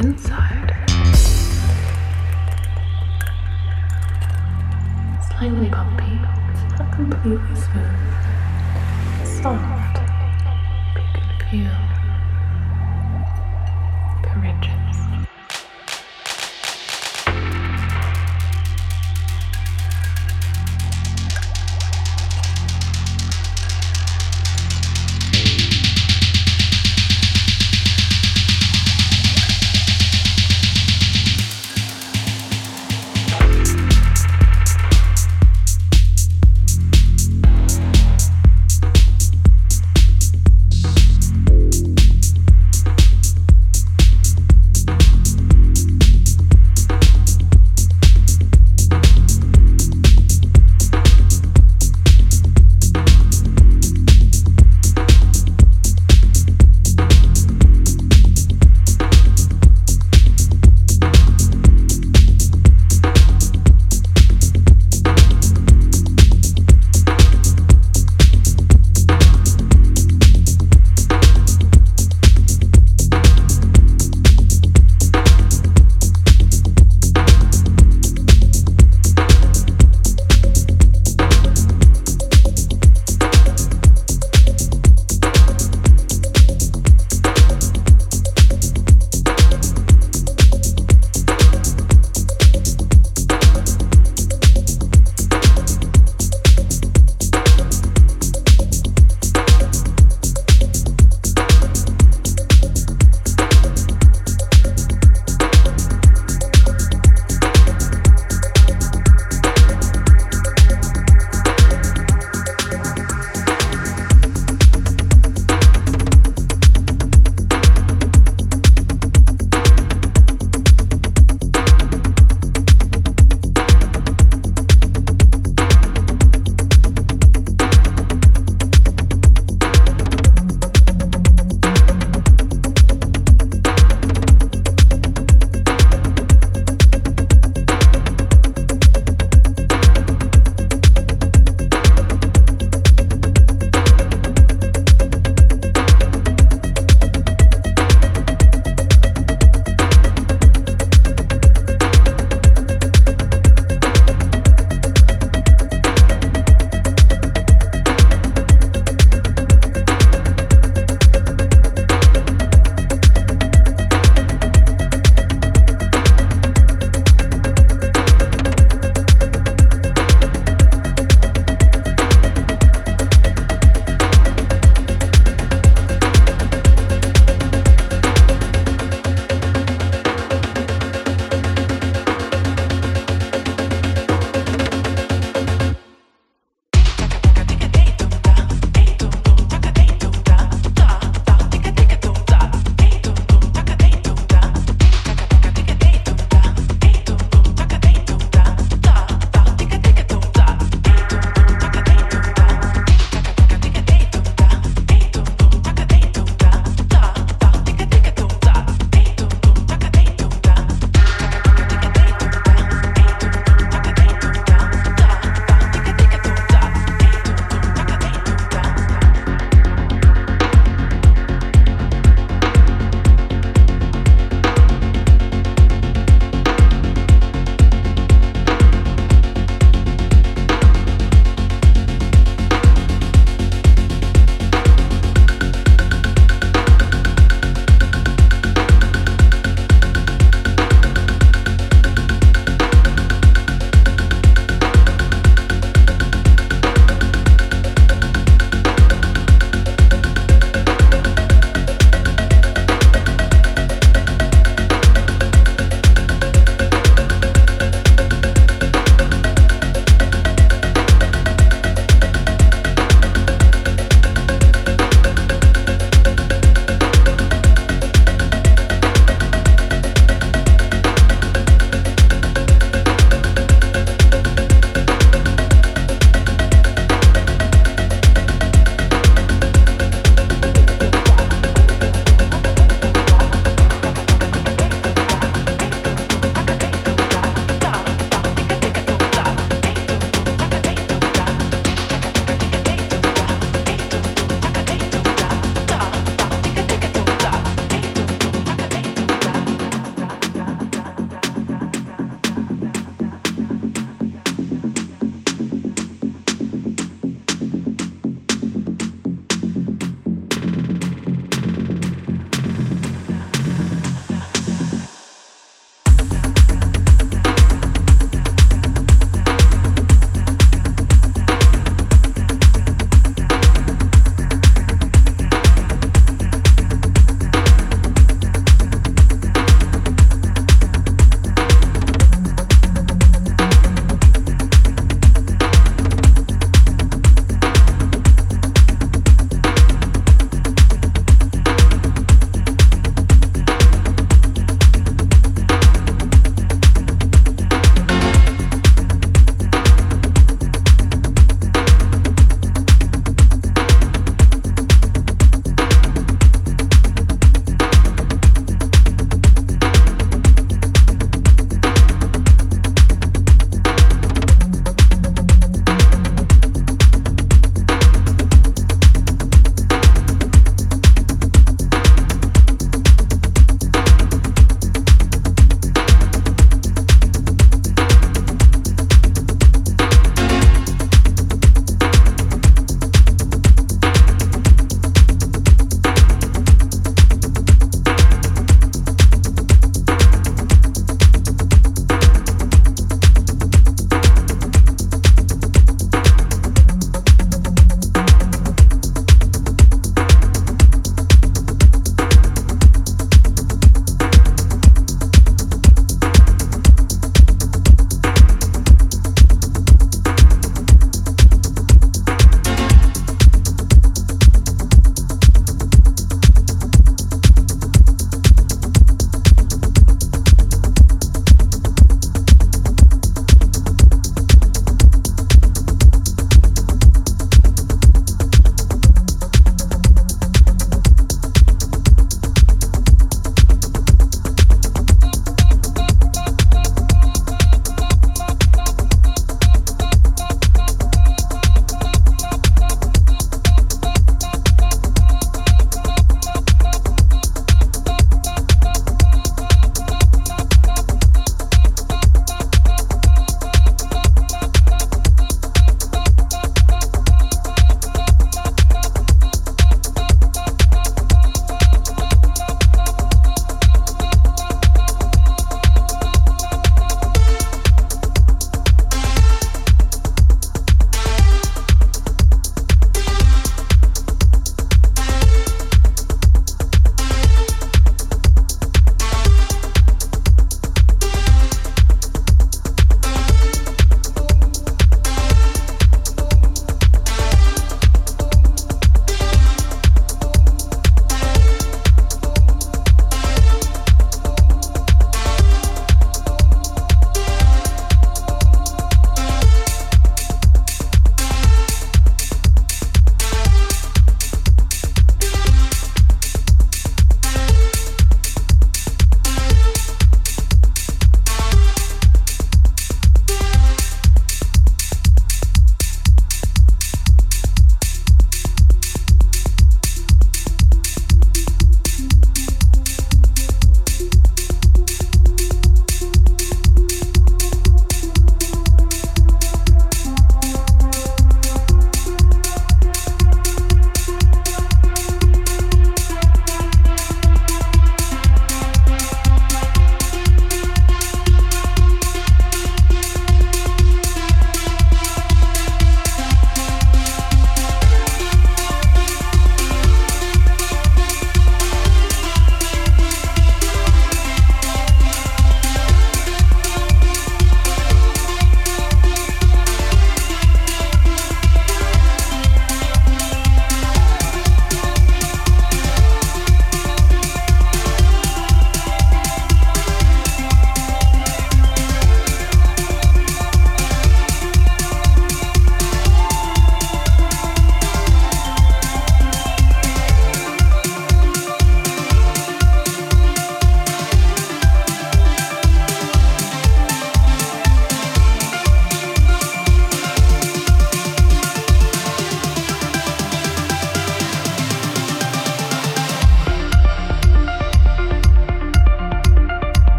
inside. Slightly bumpy, it's not completely smooth.